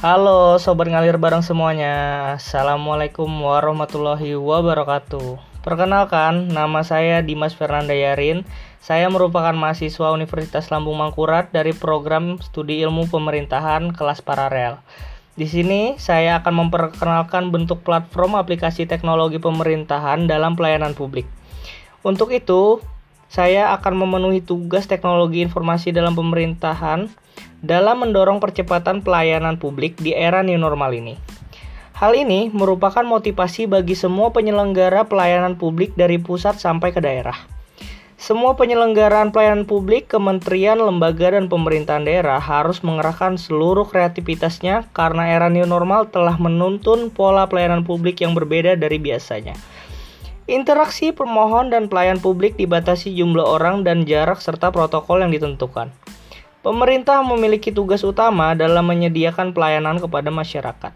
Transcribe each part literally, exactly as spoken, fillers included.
Halo sobat ngalir bareng semuanya. Assalamualaikum warahmatullahi wabarakatuh. Perkenalkan, nama saya Dimas Fernanda Yarin. Saya merupakan mahasiswa Universitas Lambung Mangkurat dari program Studi Ilmu Pemerintahan kelas Paralel. Di sini saya akan memperkenalkan bentuk platform aplikasi teknologi pemerintahan dalam pelayanan publik. Untuk itu, saya akan memenuhi tugas teknologi informasi dalam pemerintahan dalam mendorong percepatan pelayanan publik di era new normal ini. Hal ini merupakan motivasi bagi semua penyelenggara pelayanan publik dari pusat sampai ke daerah. Semua penyelenggaraan pelayanan publik, kementerian, lembaga, dan pemerintahan daerah harus mengerahkan seluruh kreativitasnya karena era new normal telah menuntun pola pelayanan publik yang berbeda dari biasanya. Interaksi pemohon dan pelayan publik dibatasi jumlah orang dan jarak serta protokol yang ditentukan. Pemerintah memiliki tugas utama dalam menyediakan pelayanan kepada masyarakat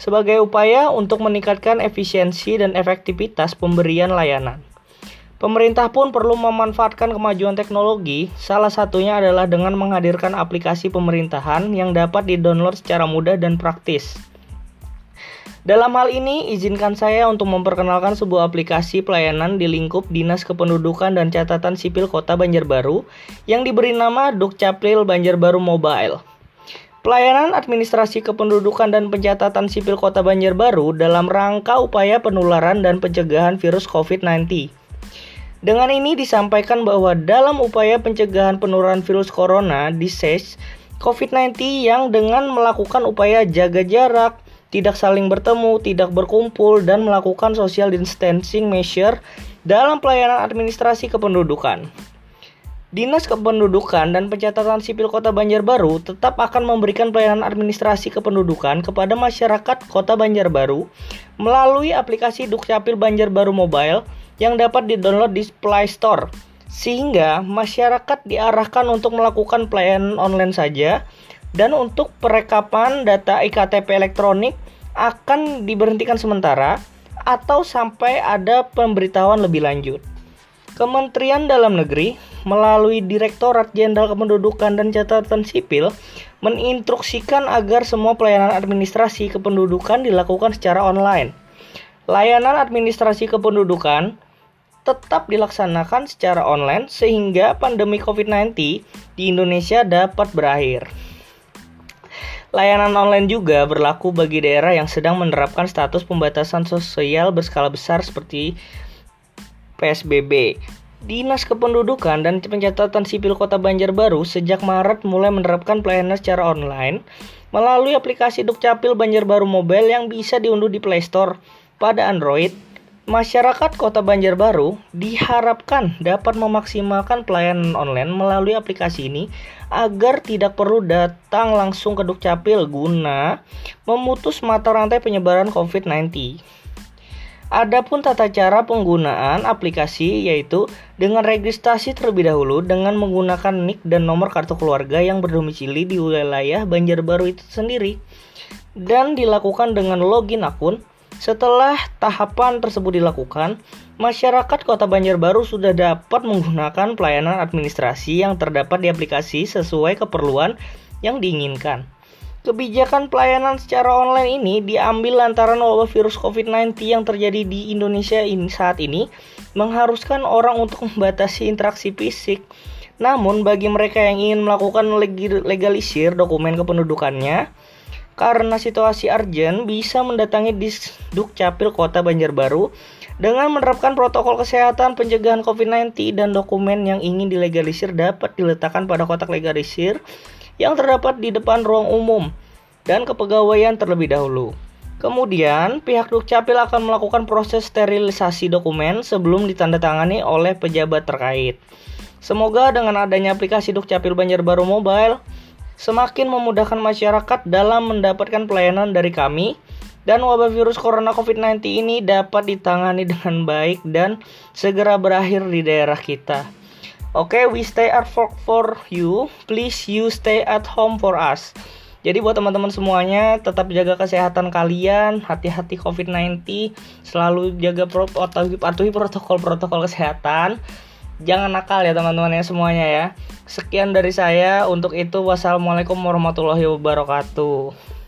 sebagai upaya untuk meningkatkan efisiensi dan efektivitas pemberian layanan. Pemerintah pun perlu memanfaatkan kemajuan teknologi, salah satunya adalah dengan menghadirkan aplikasi pemerintahan yang dapat didownload secara mudah dan praktis. Dalam hal ini, izinkan saya untuk memperkenalkan sebuah aplikasi pelayanan di lingkup Dinas Kependudukan dan Catatan Sipil Kota Banjarbaru yang diberi nama Dukcapil Banjarbaru Mobile. Pelayanan administrasi kependudukan dan pencatatan sipil Kota Banjarbaru dalam rangka upaya penularan dan pencegahan virus covid sembilan belas. Dengan ini disampaikan bahwa dalam upaya pencegahan penularan virus corona disease covid sembilan belas yang dengan melakukan upaya jaga jarak, tidak saling bertemu, tidak berkumpul, dan melakukan social distancing measure dalam pelayanan administrasi kependudukan. Dinas Kependudukan dan Pencatatan Sipil Kota Banjarbaru tetap akan memberikan pelayanan administrasi kependudukan kepada masyarakat Kota Banjarbaru melalui aplikasi Dukcapil Banjarbaru Mobile yang dapat didownload di Play Store, sehingga masyarakat diarahkan untuk melakukan pelayanan online saja, dan untuk perekapan data I K T P elektronik akan diberhentikan sementara atau sampai ada pemberitahuan lebih lanjut. Kementerian Dalam Negeri melalui Direktorat Jenderal Kependudukan dan Catatan Sipil menginstruksikan agar semua pelayanan administrasi kependudukan dilakukan secara online. Layanan administrasi kependudukan tetap dilaksanakan secara online sehingga pandemi covid sembilan belas di Indonesia dapat berakhir. Layanan online juga berlaku bagi daerah yang sedang menerapkan status pembatasan sosial berskala besar seperti P S B B. Dinas Kependudukan dan Pencatatan Sipil Kota Banjarbaru sejak Maret mulai menerapkan pelayanan secara online melalui aplikasi Dukcapil Banjarbaru Mobile yang bisa diunduh di Play Store pada Android. Masyarakat Kota Banjarbaru diharapkan dapat memaksimalkan pelayanan online melalui aplikasi ini agar tidak perlu datang langsung ke Dukcapil guna memutus mata rantai penyebaran covid sembilan belas. Adapun tata cara penggunaan aplikasi yaitu dengan registrasi terlebih dahulu dengan menggunakan N I K dan nomor kartu keluarga yang berdomisili di wilayah Banjarbaru itu sendiri dan dilakukan dengan login akun. Setelah tahapan tersebut dilakukan, masyarakat Kota Banjarbaru sudah dapat menggunakan pelayanan administrasi yang terdapat di aplikasi sesuai keperluan yang diinginkan. Kebijakan pelayanan secara online ini diambil lantaran wabah virus covid sembilan belas yang terjadi di Indonesia ini saat ini mengharuskan orang untuk membatasi interaksi fisik. Namun bagi mereka yang ingin melakukan legalisir dokumen kependudukannya, karena situasi urgent bisa mendatangi Dukcapil Kota Banjarbaru dengan menerapkan protokol kesehatan pencegahan covid sembilan belas dan dokumen yang ingin dilegalisir dapat diletakkan pada kotak legalisir yang terdapat di depan ruang umum dan kepegawaian terlebih dahulu. Kemudian, pihak Dukcapil akan melakukan proses sterilisasi dokumen sebelum ditandatangani oleh pejabat terkait. Semoga dengan adanya aplikasi Dukcapil Banjarbaru Mobile semakin memudahkan masyarakat dalam mendapatkan pelayanan dari kami dan wabah virus corona covid sembilan belas ini dapat ditangani dengan baik dan segera berakhir di daerah kita. Oke, okay, we stay at work for you, please you stay at home for us. Jadi buat teman-teman semuanya, tetap jaga kesehatan kalian, hati-hati covid sembilan belas, selalu jaga protokol-protokol kesehatan. Jangan nakal ya teman-teman ya semuanya ya. Sekian dari saya, untuk itu wassalamualaikum warahmatullahi wabarakatuh.